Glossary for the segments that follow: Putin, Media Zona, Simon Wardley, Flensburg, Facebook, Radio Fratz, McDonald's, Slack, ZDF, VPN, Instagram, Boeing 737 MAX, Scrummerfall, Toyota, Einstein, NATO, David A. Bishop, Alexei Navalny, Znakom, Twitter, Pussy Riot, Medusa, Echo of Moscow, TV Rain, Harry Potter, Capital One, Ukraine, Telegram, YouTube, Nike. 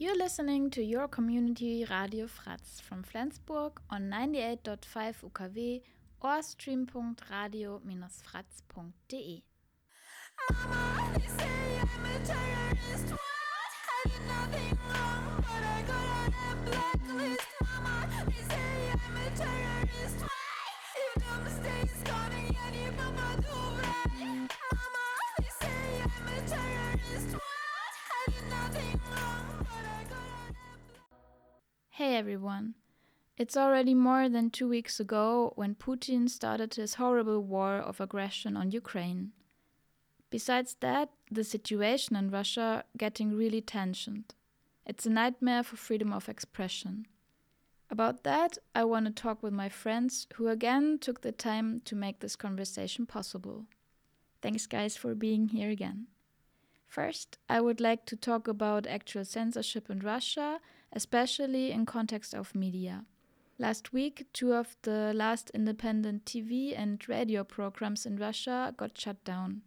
You're listening to your community Radio Fratz from Flensburg on 98.5 UKW or stream.radio-fratz.de. Hey everyone. It's already more than 2 weeks ago when Putin started his horrible war of aggression on Ukraine. Besides that, the situation in Russia getting really tensioned. It's a nightmare for freedom of expression. About that, I want to talk with my friends who again took the time to make this conversation possible. Thanks guys for being here again. First, I would like to talk about actual censorship in Russia, especially in context of media. Last week, two of the last independent TV and radio programs in Russia got shut down.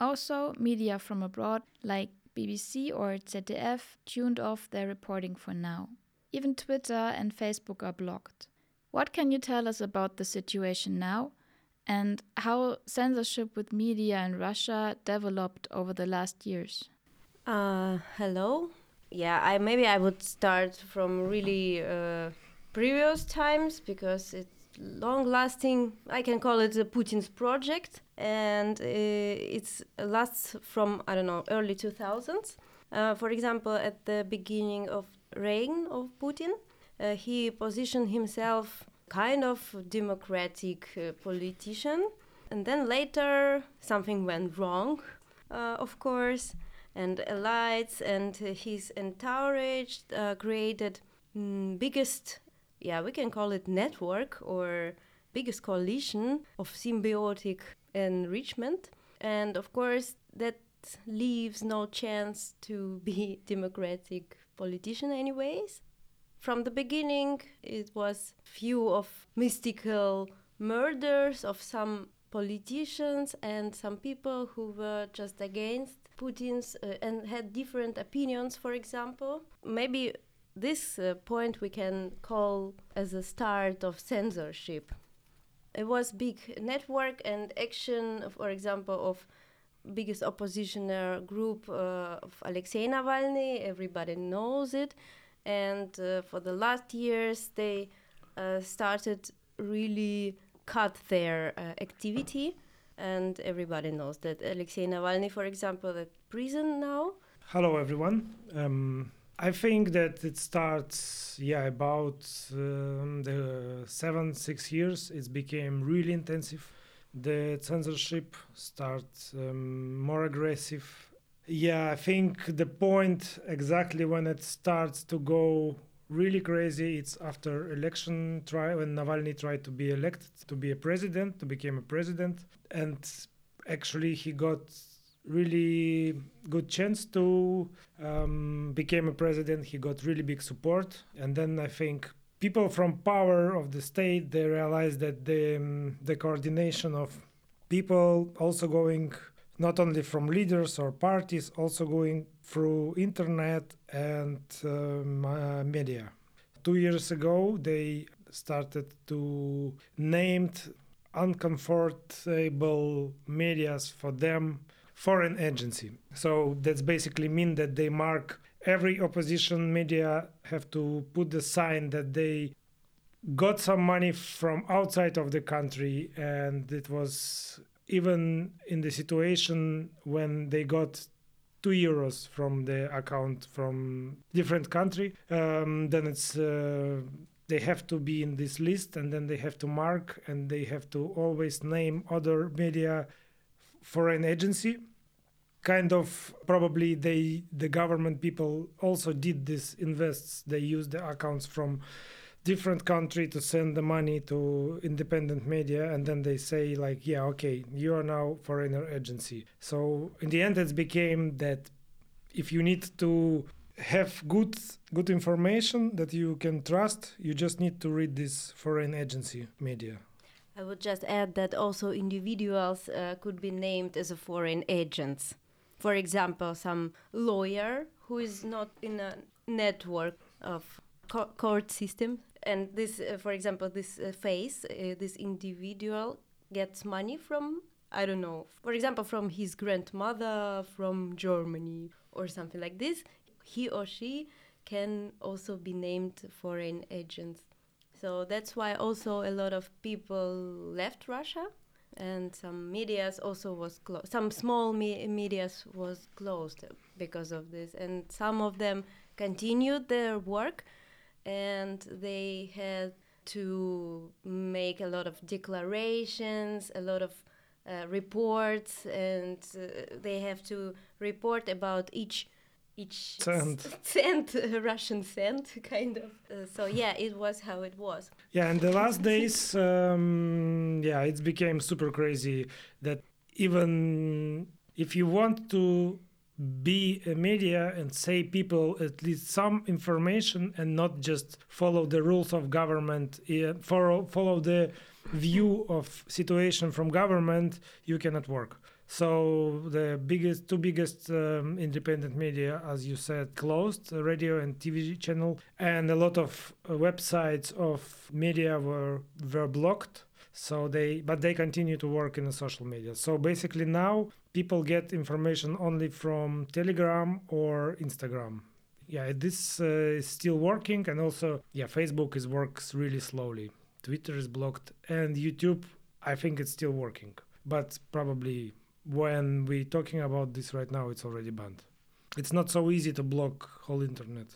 Also, media from abroad, like BBC or ZDF, tuned off their reporting for now. Even Twitter and Facebook are blocked. What can you tell us about the situation now? And how censorship with media in Russia developed over the last years? Hello. Yeah, I would start from really previous times because it's long-lasting. I can call it Putin's project, and it lasts from early 2000s. For example, at the beginning of reign of Putin, he positioned himself kind of democratic politician, and then later something went wrong, of course, and elites and his entourage created biggest, we can call it network or biggest coalition of symbiotic enrichment, and of course that leaves no chance to be democratic politician anyways. From the beginning, it was few of mystical murders of some politicians and some people who were just against Putin's and had different opinions, for example. Maybe this point we can call as a start of censorship. It was big network and action, for example, of biggest oppositioner group of Alexei Navalny. Everybody knows it. And for the last years, they started really cut their activity. And everybody knows that Alexei Navalny, for example, at prison now. Hello, everyone. I think that it starts, about the 6 years. It became really intensive. The censorship starts more aggressive. Yeah, I think the point exactly when it starts to go really crazy, it's after election trial, when Navalny tried to be elected, to become a president. And actually he got really good chance to become a president. He got really big support. And then I think people from power of the state, they realized that the coordination of people also going not only from leaders or parties, also going through internet and media. 2 years ago, they started to name uncomfortable medias for them foreign agency. So that's basically mean that they mark every opposition media have to put the sign that they got some money from outside of the country, and it was even in the situation when they got €2 from the account from different country, then it's they have to be in this list, and then they have to mark, and they have to always name other media foreign agency. Kind of probably the government people also did this invests. They used the accounts from different country to send the money to independent media, and then they say like, you are now foreigner agency. So in the end, it became that if you need to have good information that you can trust, you just need to read this foreign agency media. I would just add that also individuals could be named as a foreign agents. for example, some lawyer who is not in a network of court system. And this, for example, this face, this individual gets money from, I don't know, for example, from his grandmother from Germany or something like this. He or she can also be named foreign agents. So that's why also a lot of people left Russia, and some medias also was closed. Some small medias was closed because of this, and some of them continued their work, and they had to make a lot of declarations, a lot of reports, and they have to report about each cent Russian cent, kind of. So yeah, it was how it was. Yeah, and the last days, it became super crazy that even if you want to be a media and say people at least some information and not just follow the rules of government, follow the view of situation from government, you cannot work. So the two biggest independent media, as you said, closed, radio and TV channel, and a lot of websites of media were blocked. So they continue to work in the social media. So basically now people get information only from Telegram or Instagram. Yeah, this is still working, and also Facebook works really slowly. Twitter is blocked, and YouTube, I think it's still working, but probably. When we're talking about this right now, it's already banned. It's not so easy to block whole internet.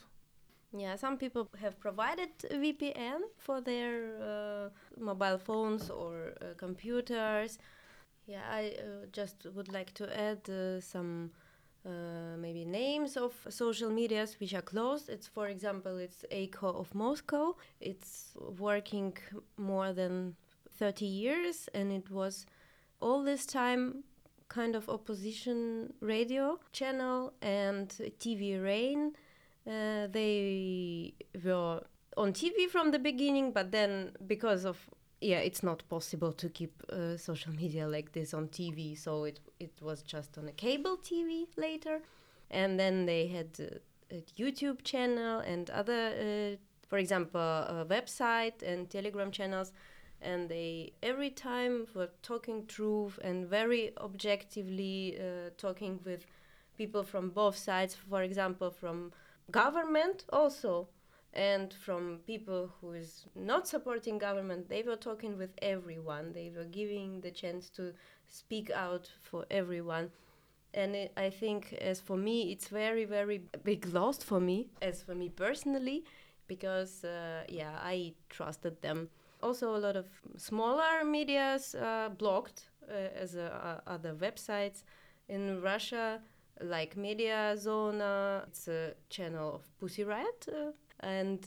Yeah, some people have provided VPN for their mobile phones or computers. Yeah, I just would like to add some maybe names of social medias which are closed. It's, for example, it's Echo of Moscow. It's working more than 30 years, and it was all this time kind of opposition radio channel, and TV Rain. They were on TV from the beginning, but then because of it's not possible to keep social media like this on TV, so it was just on a cable TV later. And then they had a YouTube channel and other, for example, a website and Telegram channels. And they every time were talking truth and very objectively talking with people from both sides, for example, from government also, and from people who is not supporting government. They were talking with everyone. They were giving the chance to speak out for everyone. And I think, as for me, it's very, very big loss for me, as for me personally, because, I trusted them. Also, a lot of smaller medias blocked as other websites in Russia, like Media Zona. It's a channel of Pussy Riot and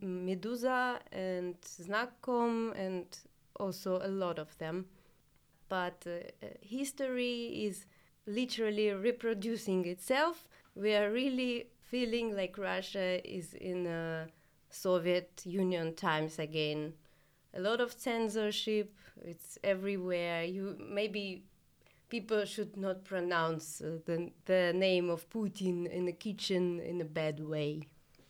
Medusa and Znakom, and also a lot of them. But history is literally reproducing itself. We are really feeling like Russia is in Soviet Union times again. A lot of censorship, it's everywhere. Maybe people should not pronounce the name of Putin in the kitchen in a bad way.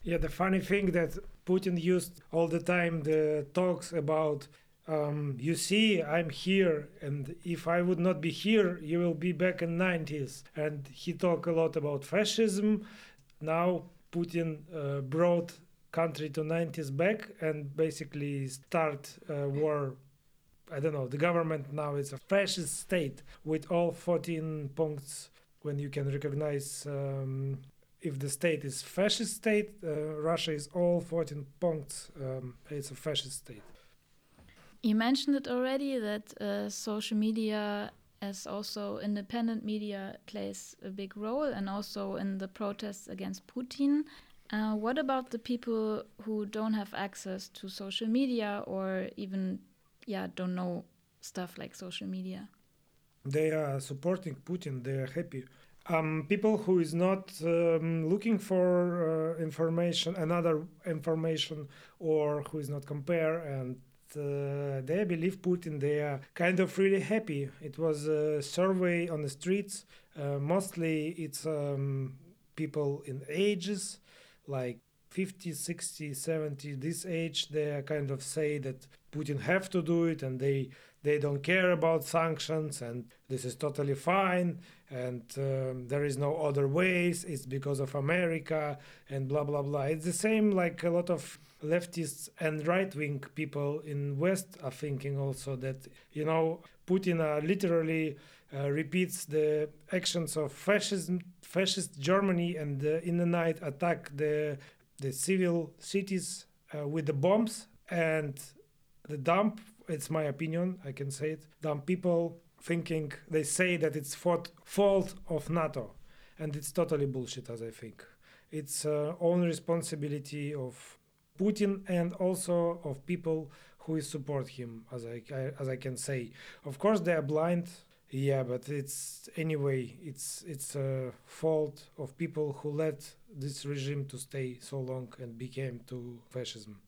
Yeah, the funny thing that Putin used all the time the talks about, you see, I'm here, and if I would not be here, you will be back in 90s. And he talked a lot about fascism. Now Putin brought country to 90s back and basically start a war. I don't know, the government now is a fascist state with all 14 points when you can recognize if the state is fascist state. Russia is all 14 points. It's a fascist state. You mentioned it already that social media as also independent media plays a big role, and also in the protests against Putin. What about the people who don't have access to social media or even, don't know stuff like social media? They are supporting Putin. They are happy. People who is not looking for information, another information, or who is not compare and they believe Putin. They are kind of really happy. It was a survey on the streets. Mostly it's people in ages like 50, 60, 70, this age, they kind of say that Putin have to do it and they don't care about sanctions and this is totally fine and there is no other ways, it's because of America and blah, blah, blah. It's the same like a lot of leftists and right-wing people in West are thinking also that, you know, Putin literally repeats the actions of fascist Germany and in the night attack the civil cities with the bombs and the dumb, it's my opinion, I can say it, dumb people thinking, they say that it's fault of NATO. And it's totally bullshit, as I think. It's own responsibility of Putin and also of people who support him, as I can say. Of course, they are blind. Yeah, but it's anyway, it's a fault of people who let this regime to stay so long and became to fascism.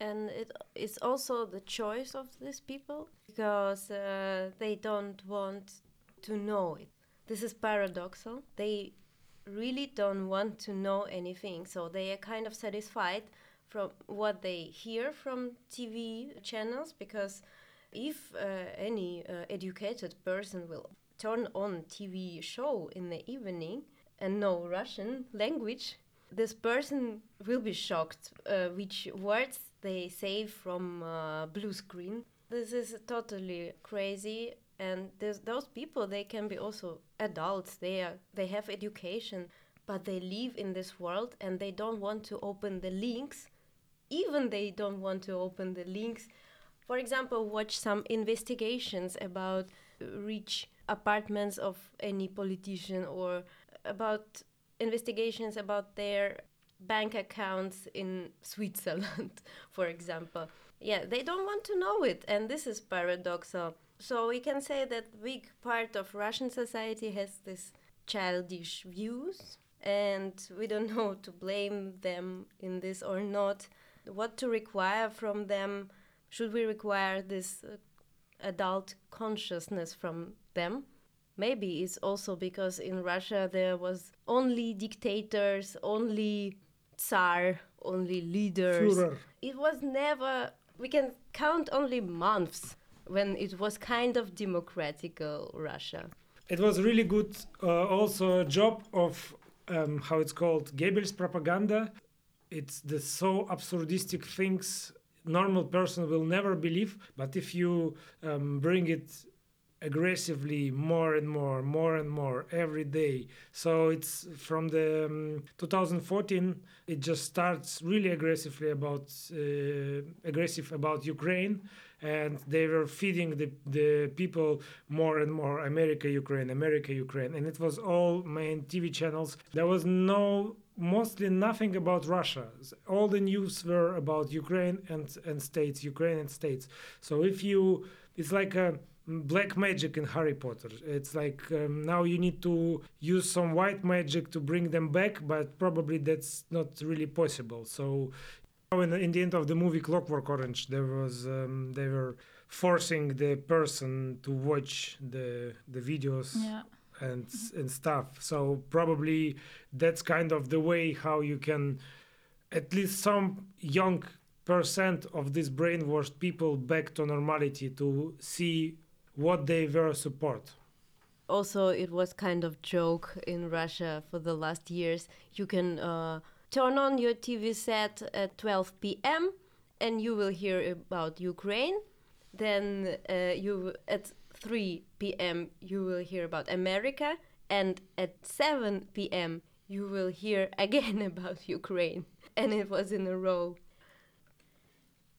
And it's also the choice of these people because they don't want to know it. This is paradoxal. They really don't want to know anything, so they are kind of satisfied from what they hear from TV channels because if any educated person will turn on TV show in the evening and know Russian language, this person will be shocked which words they say from blue screen. This is totally crazy. And those people, they can be also adults. They have education, but they live in this world and they don't want to open the links. Even they don't want to open the links. For example, watch some investigations about rich apartments of any politician or about investigations about their bank accounts in Switzerland, for example. Yeah, they don't want to know it, and this is paradoxal. So we can say that big part of Russian society has this childish views, and we don't know to blame them in this or not, what to require from them. Should we require this adult consciousness from them? Maybe it's also because in Russia there was only dictators, only Tsar, only leaders. Führer. It was never, we can count only months when it was kind of democratical Russia. It was really good also job of, how it's called, Goebbels propaganda. It's the so absurdistic things normal person will never believe, but if you bring it aggressively more and more every day, so it's from the 2014 it just starts really aggressively about Ukraine, and they were feeding the people more and more America Ukraine, and it was all main TV channels. There was mostly nothing about Russia. All the news were about Ukraine and states. So it's like a black magic in Harry Potter. It's like now you need to use some white magic to bring them back, but probably that's not really possible. So in the end of the movie Clockwork Orange, there was they were forcing the person to watch the videos. Yeah. And stuff. So probably that's kind of the way how you can at least some young percent of these brainwashed people back to normality, to see what they were support. Also, it was kind of joke in Russia for the last years. You can turn on your TV set at 12 p.m. and you will hear about Ukraine. Then you at 3 p.m. you will hear about America, and at 7 p.m. you will hear again about Ukraine. And it was in a row.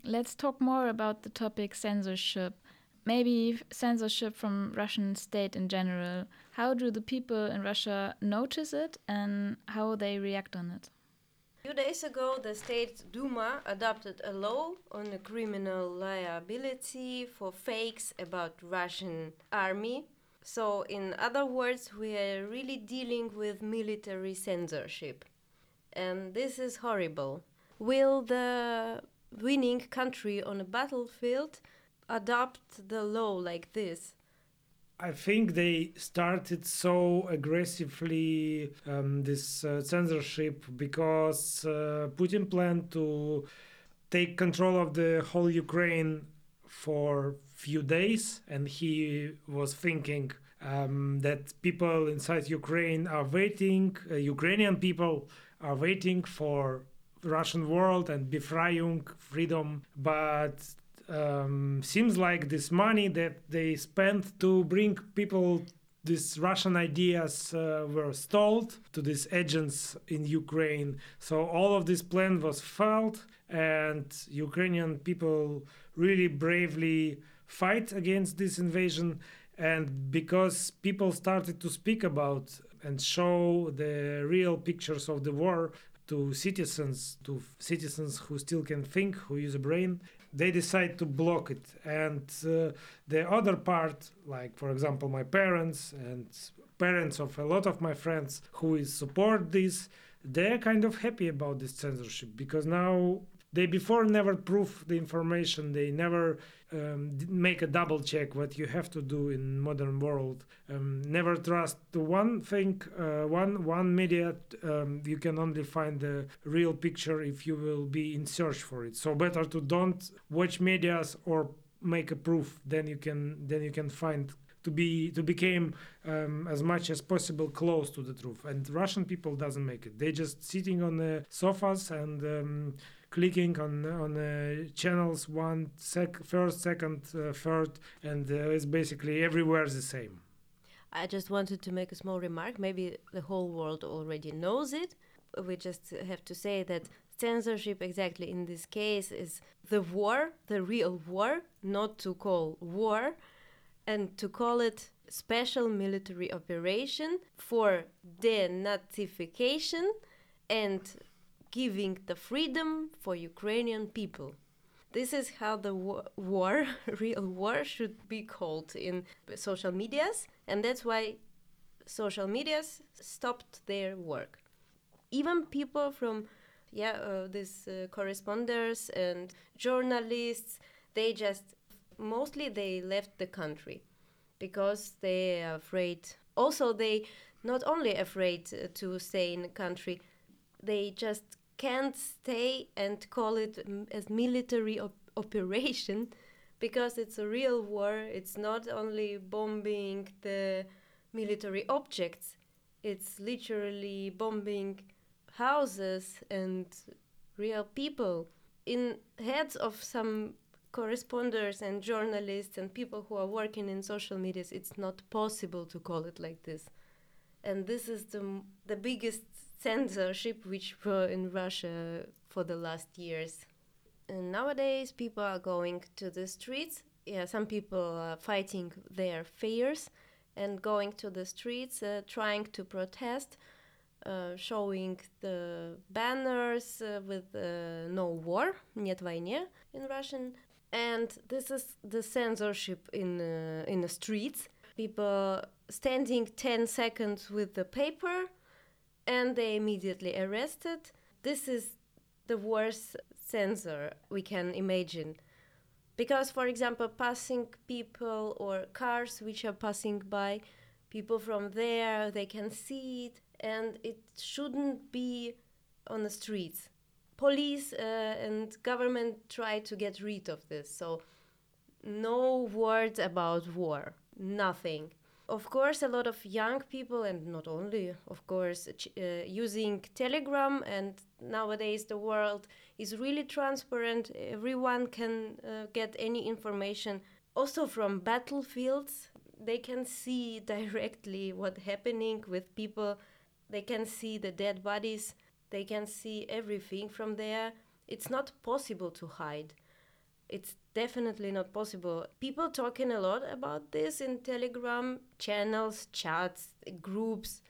Let's talk more about the topic censorship. Maybe censorship from Russian state in general. How do the people in Russia notice it and how they react on it? A few days ago, the State Duma adopted a law on the criminal liability for fakes about Russian army. So, in other words, we are really dealing with military censorship. And this is horrible. Will the winning country on a battlefield adopt the law like this? I think they started so aggressively this censorship because Putin planned to take control of the whole Ukraine for few days, and he was thinking that people inside Ukraine are waiting, Ukrainian people are waiting for Russian world and Befreiung, freedom, but seems like this money that they spent to bring people these Russian ideas were stalled to these agents in Ukraine. So all of this plan was failed, and Ukrainian people really bravely fight against this invasion. And because people started to speak about and show the real pictures of the war to citizens who still can think, who use a brain, they decide to block it. And the other part, like, for example, my parents and parents of a lot of my friends who support this, they're kind of happy about this censorship because now they before never prove the information. They never make a double check what you have to do in modern world. Never trust one thing, one media. You can only find the real picture if you will be in search for it. So better to don't watch medias or make a proof. Then you can find to become as much as possible close to the truth. And Russian people doesn't make it. They just sitting on the sofas and. Clicking on channels first, second, third, and it's basically everywhere the same. I just wanted to make a small remark. Maybe the whole world already knows it. We just have to say that censorship exactly in this case is the war, the real war, not to call war, and to call it special military operation for denazification and giving the freedom for Ukrainian people. This is how the war, real war, should be called in social medias, and that's why social medias stopped their work. Even people from, these corresponders and journalists, they left the country because they are afraid. Also, they not only afraid to stay in the country, they just can't stay and call it as military operation because it's a real war. It's not only bombing the military objects. It's literally bombing houses and real people. In heads of some corresponders and journalists and people who are working in social medias, it's not possible to call it like this. And this is the biggest censorship which were in Russia for the last years. And nowadays people are going to the streets. Yeah, some people are fighting their fears and going to the streets, trying to protest, showing the banners with no war, нет войне in Russian. And this is the censorship in the streets. People standing 10 seconds with the paper, and they immediately arrested. This is the worst censor we can imagine. Because, for example, passing people or cars which are passing by, people from there, they can see it, and it shouldn't be on the streets. Police and government try to get rid of this, so no words about war, nothing. Of course, a lot of young people, and not only, of course, using Telegram, and nowadays the world is really transparent. Everyone can get any information. Also from battlefields, they can see directly what's happening with people. They can see the dead bodies. They can see everything from there. It's not possible to hide. It's definitely not possible. People talking a lot about this in Telegram channels, chats, groups.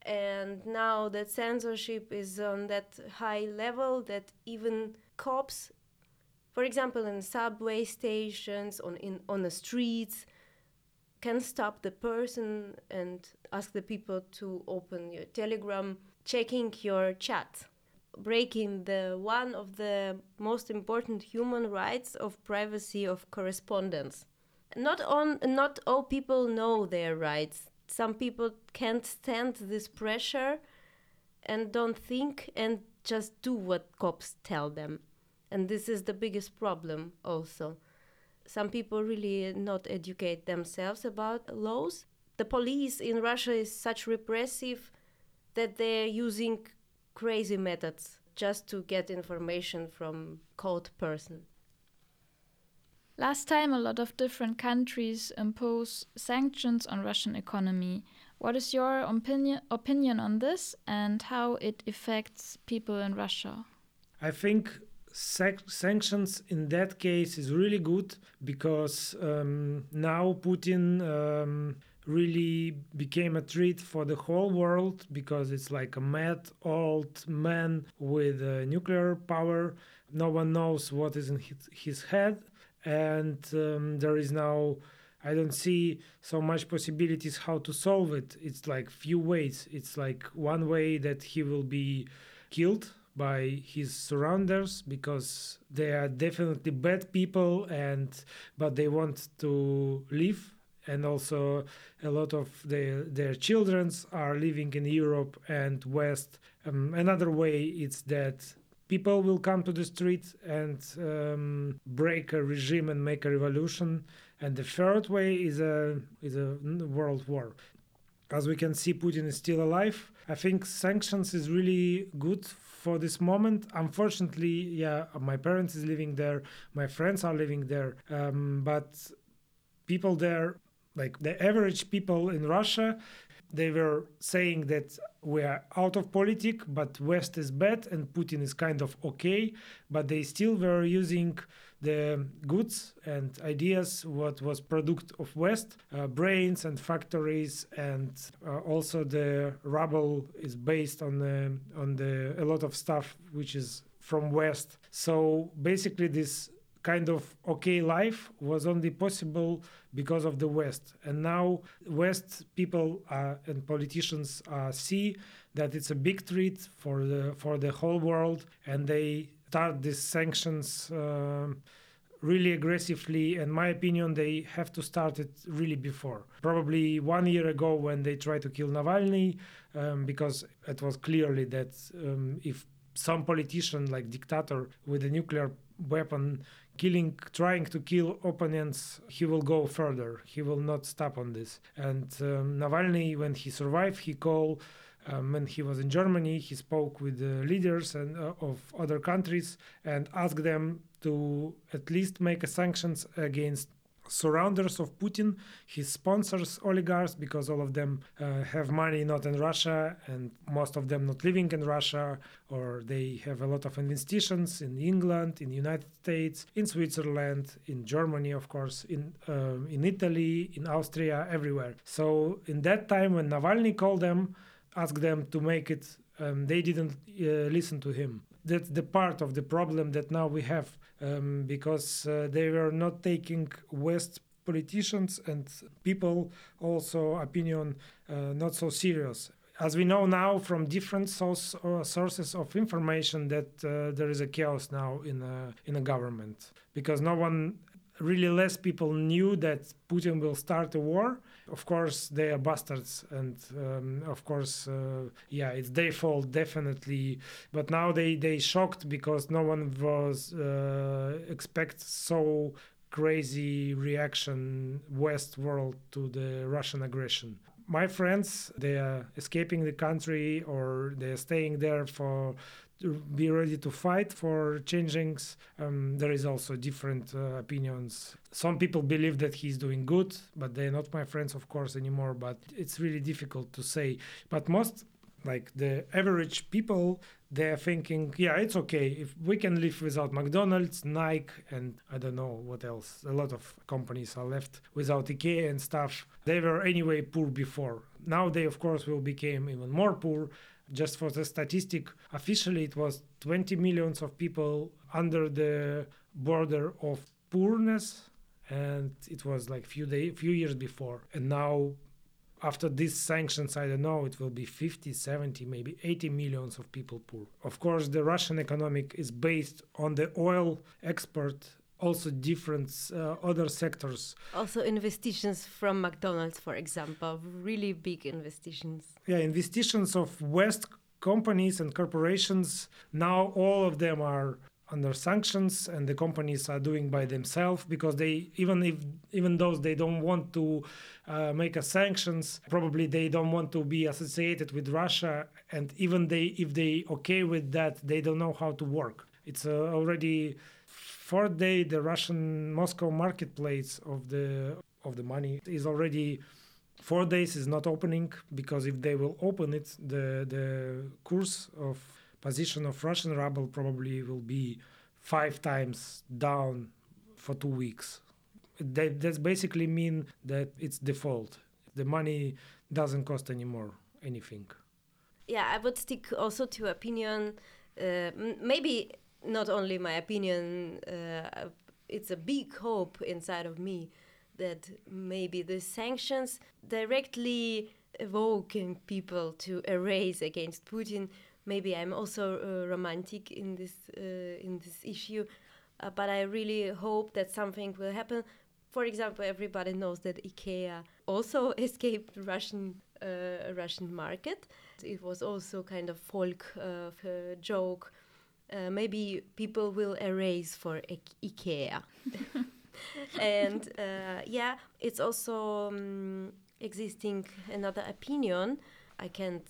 And now the censorship is on that high level that even cops, for example, in subway stations, on the streets, can stop the person and ask the people to open your Telegram, checking your chat. breaking the one of the most important human rights of privacy of correspondence. Not all people know their rights. Some people can't stand this pressure and don't think and just do what cops tell them. And this is the biggest problem also. Some people really not educate themselves about laws. The police in Russia is such repressive that they're using crazy methods just to get information from cold person. Last time, a lot of different countries impose sanctions on Russian economy. What is your opinion on this and how it affects people in Russia? I think sanctions in that case is really good because now Putin really became a threat for the whole world because it's like a mad old man with nuclear power. No one knows what is in his head. And there is now, I don't see so much possibilities how to solve it. It's like few ways. It's like one way that he will be killed by his surrounders because they are definitely bad people, but they want to live. And also a lot of their children are living in Europe and West. Another way is that people will come to the street and break a regime and make a revolution. And the third way is a world war. As we can see, Putin is still alive. I think sanctions is really good for this moment. Unfortunately, my parents is living there. My friends are living there. But people there, like the average people in Russia, they were saying that we are out of politics, but West is bad and Putin is kind of okay. But they still were using the goods and ideas what was product of West, brains and factories, and also the rubble is based on a lot of stuff which is from West. So basically this kind of okay life was only possible because of the West. And now West people and politicians see that it's a big threat for the whole world, and they start these sanctions really aggressively. In my opinion, they have to start it really before. Probably 1 year ago when they tried to kill Navalny, because it was clearly that if some politician like dictator with a nuclear weapon trying to kill opponents, he will go further. He will not stop on this. And Navalny, when he survived, he called. When he was in Germany, he spoke with the leaders and of other countries and asked them to at least make sanctions against surrounders of Putin, his sponsors, oligarchs, because all of them have money not in Russia, and most of them not living in Russia, or they have a lot of investitions in England, in the United States, in Switzerland, in Germany, of course, in Italy, in Austria, everywhere. So in that time when Navalny called them, asked them to make it, they didn't listen to him. That's the part of the problem that now we have, because they were not taking West politicians and people also opinion not so serious. As we know now from different sources of information that there is a chaos now in a government, because no one, really less people knew that Putin will start a war. Of course, they are bastards, and of course, it's their fault, definitely. But now they shocked because no one was expect so crazy reaction West world to the Russian aggression. My friends, they are escaping the country or they are staying there to be ready to fight for changings. There is also different opinions. Some people believe that he's doing good, but they're not my friends, of course, anymore. But it's really difficult to say. But most, like the average people, they're thinking, it's okay. If we can live without McDonald's, Nike, and I don't know what else. A lot of companies are left without IKEA and stuff. They were anyway poor before. Now they, of course, will become even more poor. Just for the statistic, officially it was 20 million of people under the border of poorness, and it was like few years before, and now after these sanctions, I don't know, it will be 50, 70, maybe 80 millions of people poor. Of course, the Russian economic is based on the oil export, also different other sectors. Also investitions from McDonald's, for example, really big investitions. Yeah, investitions of West companies and corporations. Now all of them are under sanctions, and the companies are doing by themselves because they, even though they don't want to make a sanctions, probably they don't want to be associated with Russia, and even they, if they okay with that, they don't know how to work. It's already fourth day the Russian Moscow marketplace of the money is already 4 days is not opening, because if they will open it, the course of position of Russian ruble probably will be 5 times down for 2 weeks. That basically mean that it's default. The money doesn't cost anymore anything. Yeah, I would stick also to opinion. Maybe not only my opinion. It's a big hope inside of me that maybe the sanctions directly evoking people to erase against Putin. Maybe I'm also romantic in this issue, but I really hope that something will happen. For example, everybody knows that IKEA also escaped Russian market. It was also kind of folk joke. Maybe people will erase for IKEA. And it's also existing another opinion. I can't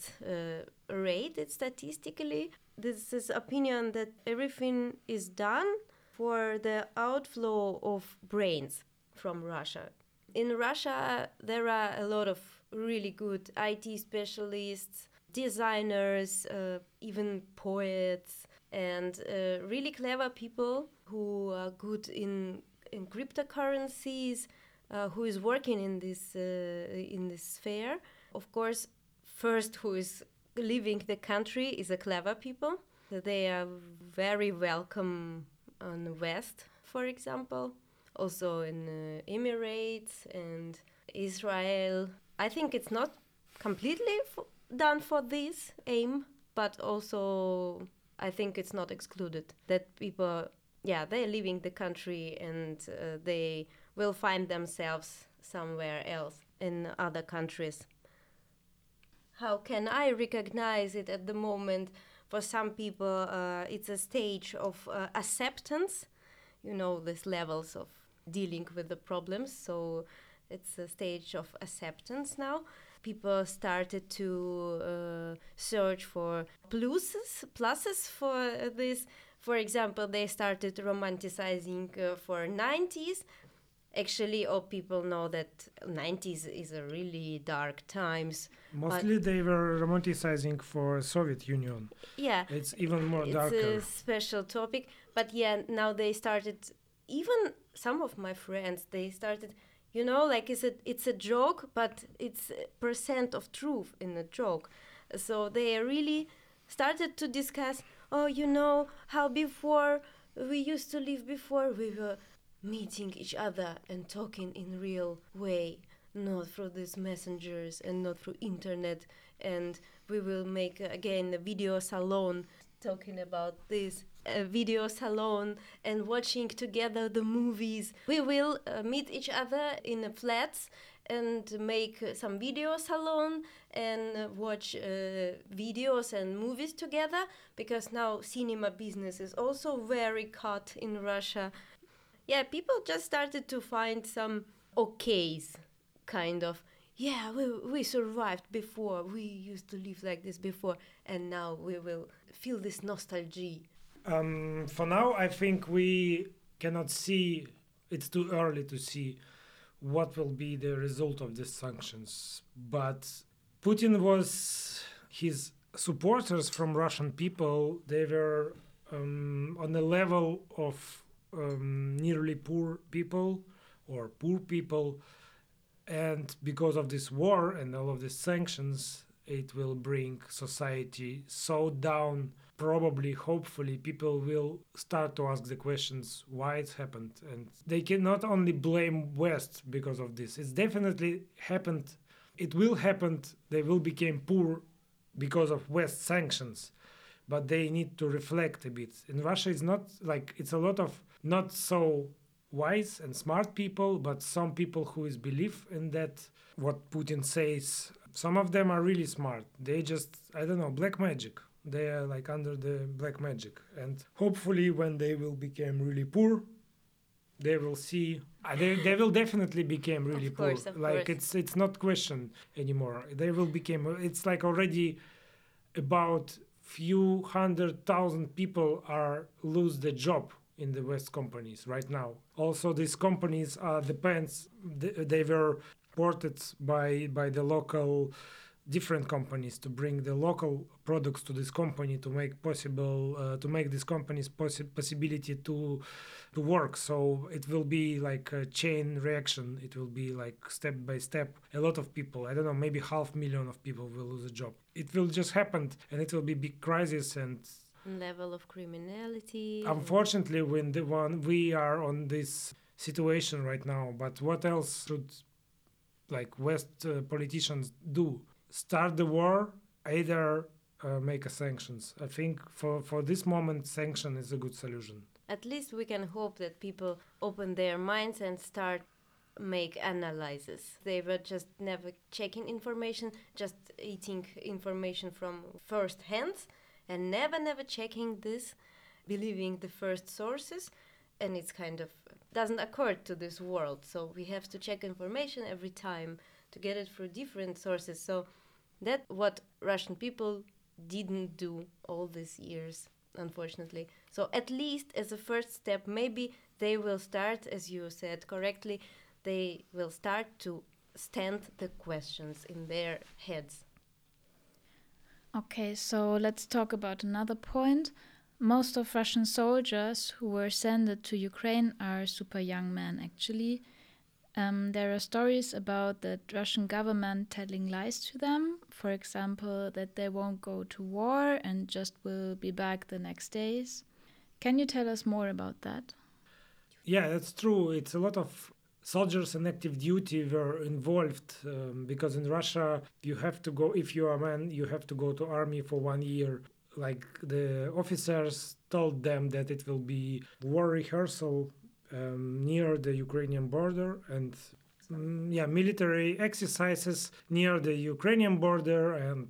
rate it statistically. This is opinion that everything is done for the outflow of brains from Russia. In Russia, there are a lot of really good IT specialists, designers, even poets, and really clever people who are good in cryptocurrencies, who is working in this sphere. Of course, first, who is leaving the country is a clever people. They are very welcome on the West, for example, also in Emirates and Israel. I think it's not completely done for this aim, but also I think it's not excluded that people, they're leaving the country and they will find themselves somewhere else in other countries. How can I recognize it at the moment? For some people, it's a stage of acceptance, these levels of dealing with the problems. So it's a stage of acceptance now. People started to search for pluses for this. For example, they started romanticizing for 90s. Actually, all people know that 90s is a really dark times. Mostly they were romanticizing for Soviet Union. Yeah. It's even more darker. It's a special topic. But now they started, even some of my friends, they started, it's a joke, but it's % of truth in a joke. So they really started to discuss, how before we used to live, before we were meeting each other and talking in real way, not through these messengers and not through internet, and we will make again a video salon talking about this, a video salon and watching together the movies. We will meet each other in the flats and make some video salon and watch videos and movies together, because now cinema business is also very cut in Russia. Yeah, people just started to find some okays, kind of. Yeah, we survived before. We used to live like this before, and now we will feel this nostalgia. For now, I think we cannot see. It's too early to see what will be the result of these sanctions. But Putin was his supporters from Russian people. They were on the level of nearly poor people or poor people, and because of this war and all of these sanctions, it will bring society so down. Probably, hopefully, people will start to ask the questions why it happened, and they cannot only blame West because of this. It's definitely happened It will happen. They will become poor because of West sanctions, but they need to reflect a bit. In Russia, it's not like it's a lot of not so wise and smart people, but some people who is believe in that what Putin says. Some of them are really smart. They just, I don't know, black magic. They are like under the black magic. And hopefully when they will become really poor, they will see, they will definitely become really poor. Of course. It's not question anymore. They will become, it's like already about few 100,000 people are lose the job in the West companies right now. Also, these companies depends. They were supported by the local different companies to bring the local products to this company to make possible to make these companies possibility to work. So it will be like a chain reaction. It will be like step by step. A lot of people, I don't know, maybe 500,000 of people will lose a job. It will just happen, and it will be big crisis and level of criminality. Unfortunately, when the one we are on this situation right now. But what else should like West politicians do? Start the war, either make a sanctions. I think for this moment, sanction is a good solution. At least we can hope that people open their minds and start make analyses. They were just never checking information, just eating information from first hands. And never checking this, believing the first sources, and it's kind of doesn't accord to this world. So we have to check information every time to get it through different sources. So that's what Russian people didn't do all these years, unfortunately. So at least as a first step, maybe they will start, as you said correctly, they will start to stand the questions in their heads. Okay, so let's talk about another point. Most of Russian soldiers who were sent to Ukraine are super young men, actually. There are stories about the Russian government telling lies to them. For example, that they won't go to war and just will be back the next days. Can you tell us more about that? Yeah, that's true. It's a lot of soldiers in active duty were involved because in Russia you have to go, if you are a man, you have to go to army for 1 year. Like the officers told them that it will be war rehearsal near the Ukrainian border and military exercises near the Ukrainian border and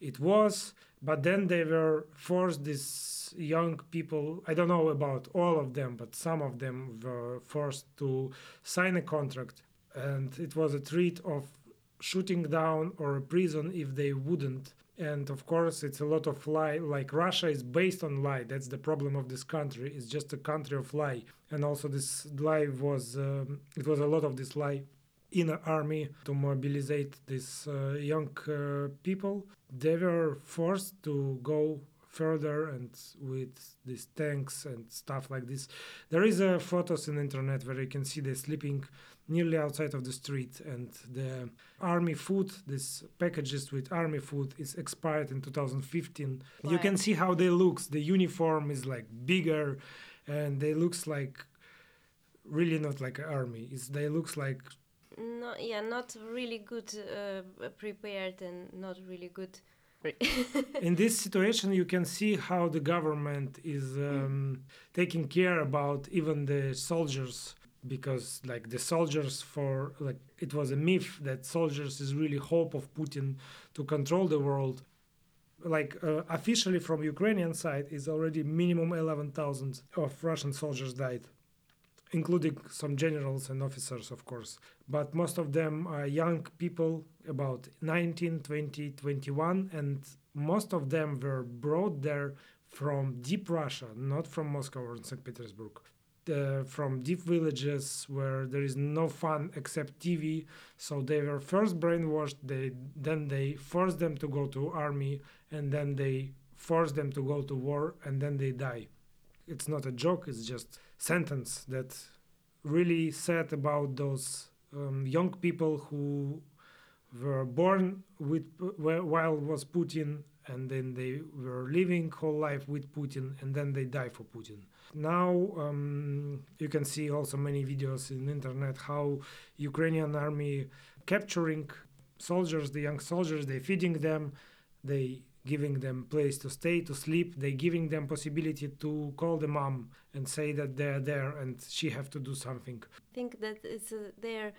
it was, but then they were forced these young people, I don't know about all of them, but some of them were forced to sign a contract and it was a threat of shooting down or a prison if they wouldn't. And of course, it's a lot of lie, like Russia is based on lie. That's the problem of this country. It's just a country of lie. And also this lie was, it was a lot of this lie in an army to mobilize these young people. They were forced to go further and with these tanks and stuff like this. There is photos in the internet where you can see they're sleeping nearly outside of the street, and the army food, these packages with army food, is expired in 2015. Wow. You can see how they look. The uniform is like bigger, and they looks like really not like an army. They looks like not really good prepared and not really good. In this situation, you can see how the government is taking care about even the soldiers, because like the soldiers for like it was a myth that soldiers is really hope of Putin to control the world. Like officially from Ukrainian side is already minimum 11,000 of Russian soldiers died, including some generals and officers, of course. But most of them are young people, about 19, 20, 21, and most of them were brought there from deep Russia, not from Moscow or St. Petersburg, from deep villages where there is no fun except TV. So they were first brainwashed, then they forced them to go to army, and then they forced them to go to war, and then they die. It's not a joke, it's just sentence that really said about those young people who were born with while was Putin, and then they were living whole life with Putin, and then they die for Putin. Now you can see also many videos in internet how Ukrainian army capturing soldiers, the young soldiers, they feeding them, they giving them place to stay, to sleep, they giving them possibility to call the mom and say that they're there and she have to do something. I think that it's their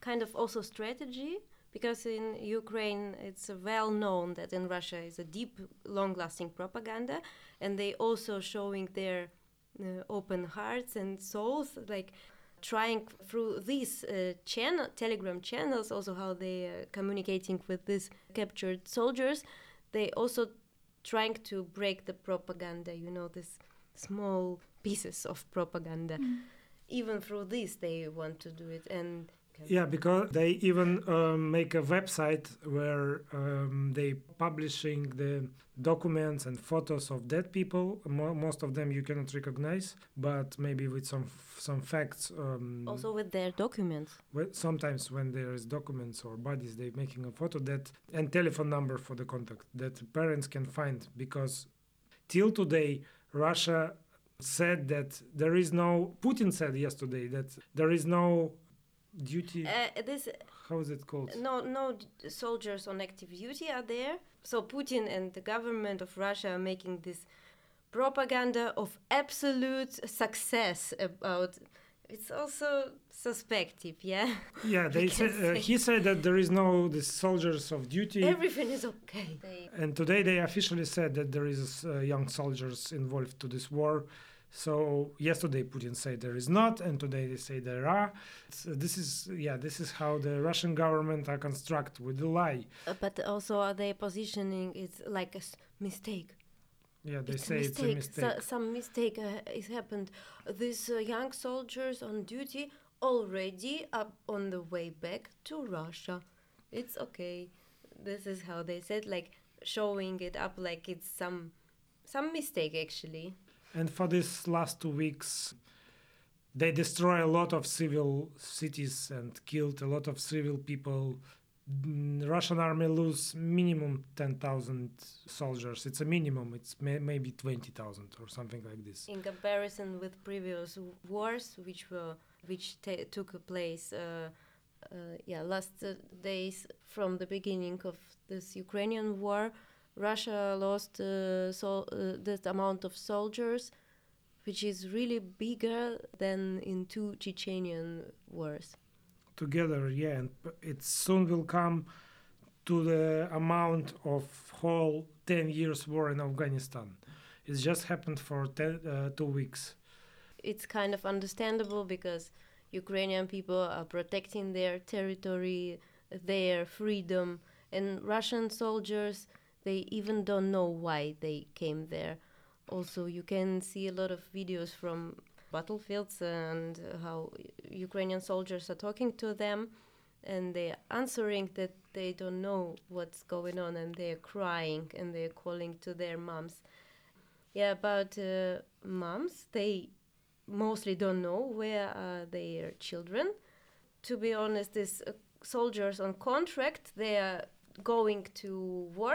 kind of also strategy, because in Ukraine it's well known that in Russia is a deep, long-lasting propaganda, and they also showing their open hearts and souls, like trying through these Telegram channels, also how they are communicating with these captured soldiers. They also trying to break the propaganda, you know, these small pieces of propaganda. Mm. Even through this, they want to do it. And yeah, because they even make a website where they publishing the documents and photos of dead people. Most of them you cannot recognize, but maybe with some facts. Also with their documents. Sometimes when there is documents or bodies, they making a photo that and telephone number for the contact that parents can find, because till today Russia said that there is no. Putin said yesterday that there is no duty. How is it called? No soldiers on active duty are there. So Putin and the government of Russia are making this propaganda of absolute success about. It's also suspective, yeah. Yeah, they he said that there is no the soldiers of duty. Everything is okay. And today they officially said that there is young soldiers involved to this war. So yesterday Putin said there is not, and today they say there are. So this is how the Russian government are construct with the lie. But also their positioning is like a mistake. Yeah, they say it's a mistake. Some mistake is happened. These young soldiers on duty already are on the way back to Russia. It's okay. This is how they said, like showing it up like it's some mistake actually. And for these last 2 weeks, they destroy a lot of civil cities and killed a lot of civil people. The Russian army lose minimum 10,000 soldiers. It's a minimum. It's maybe 20,000 or something like this. In comparison with previous wars, which took place last days from the beginning of this Ukrainian war, Russia lost that amount of soldiers, which is really bigger than in 2 Chechenian wars. Together, yeah, and it soon will come to the amount of whole 10 years war in Afghanistan. It just happened for 2 weeks. It's kind of understandable because Ukrainian people are protecting their territory, their freedom, and Russian soldiers, they even don't know why they came there. Also, you can see a lot of videos from battlefields and how Ukrainian soldiers are talking to them, and they're answering that they don't know what's going on, and they're crying and they're calling to their moms. Yeah, about moms, they mostly don't know where are their children. To be honest, these soldiers on contract, they are going to war,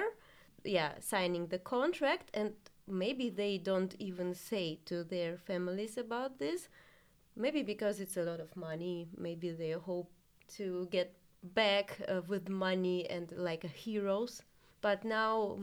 signing the contract, and maybe they don't even say to their families about this, maybe because it's a lot of money, maybe they hope to get back with money and like heroes. But now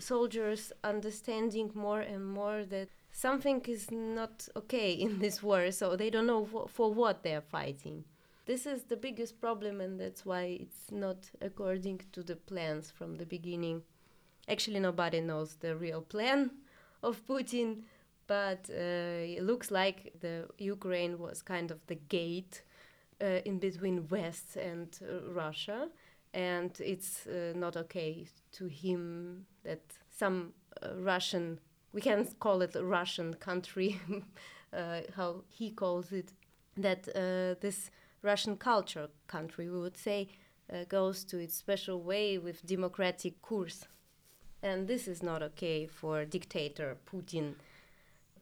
soldiers understanding more and more that something is not okay in this war, so they don't know for what they are fighting. This is the biggest problem, and that's why it's not according to the plans from the beginning. Actually, nobody knows the real plan of Putin, but it looks like the Ukraine was kind of the gate in between West and Russia, and it's not okay to him that some Russian, we can call it a Russian country, how he calls it, that this Russian culture country, we would say, goes to its special way with democratic course. And this is not okay for dictator Putin.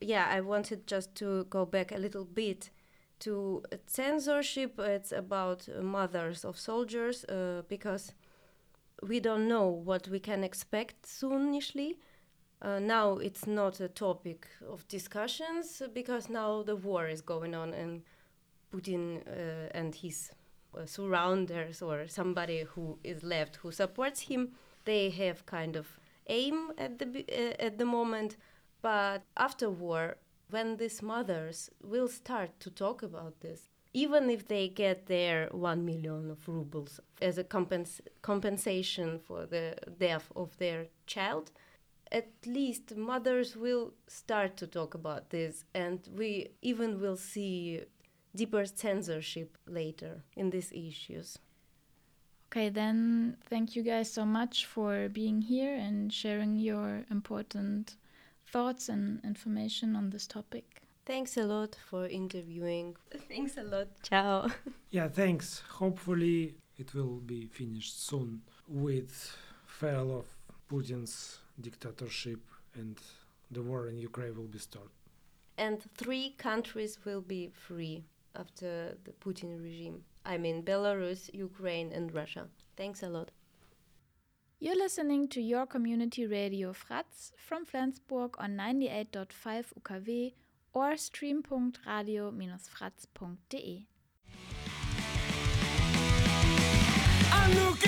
Yeah, I wanted just to go back a little bit to censorship. It's about mothers of soldiers, because we don't know what we can expect soonishly. Now it's not a topic of discussions because now the war is going on, and Putin and his surrounders or somebody who is left who supports him. They have kind of aim at the moment, but after war, when these mothers will start to talk about this, even if they get their 1 million of rubles as a compensation for the death of their child, at least mothers will start to talk about this, and we even will see deeper censorship later in these issues. Okay, then thank you guys so much for being here and sharing your important thoughts and information on this topic. Thanks a lot for interviewing. Thanks a lot. Ciao. Yeah, thanks. Hopefully it will be finished soon with fall of Putin's dictatorship and the war in Ukraine will be stopped. And 3 countries will be free after the Putin regime. I mean Belarus, Ukraine and Russia. Thanks a lot. You're listening to your community Radio Fratz from Flensburg on 98.5 UKW or stream.radio-fratz.de.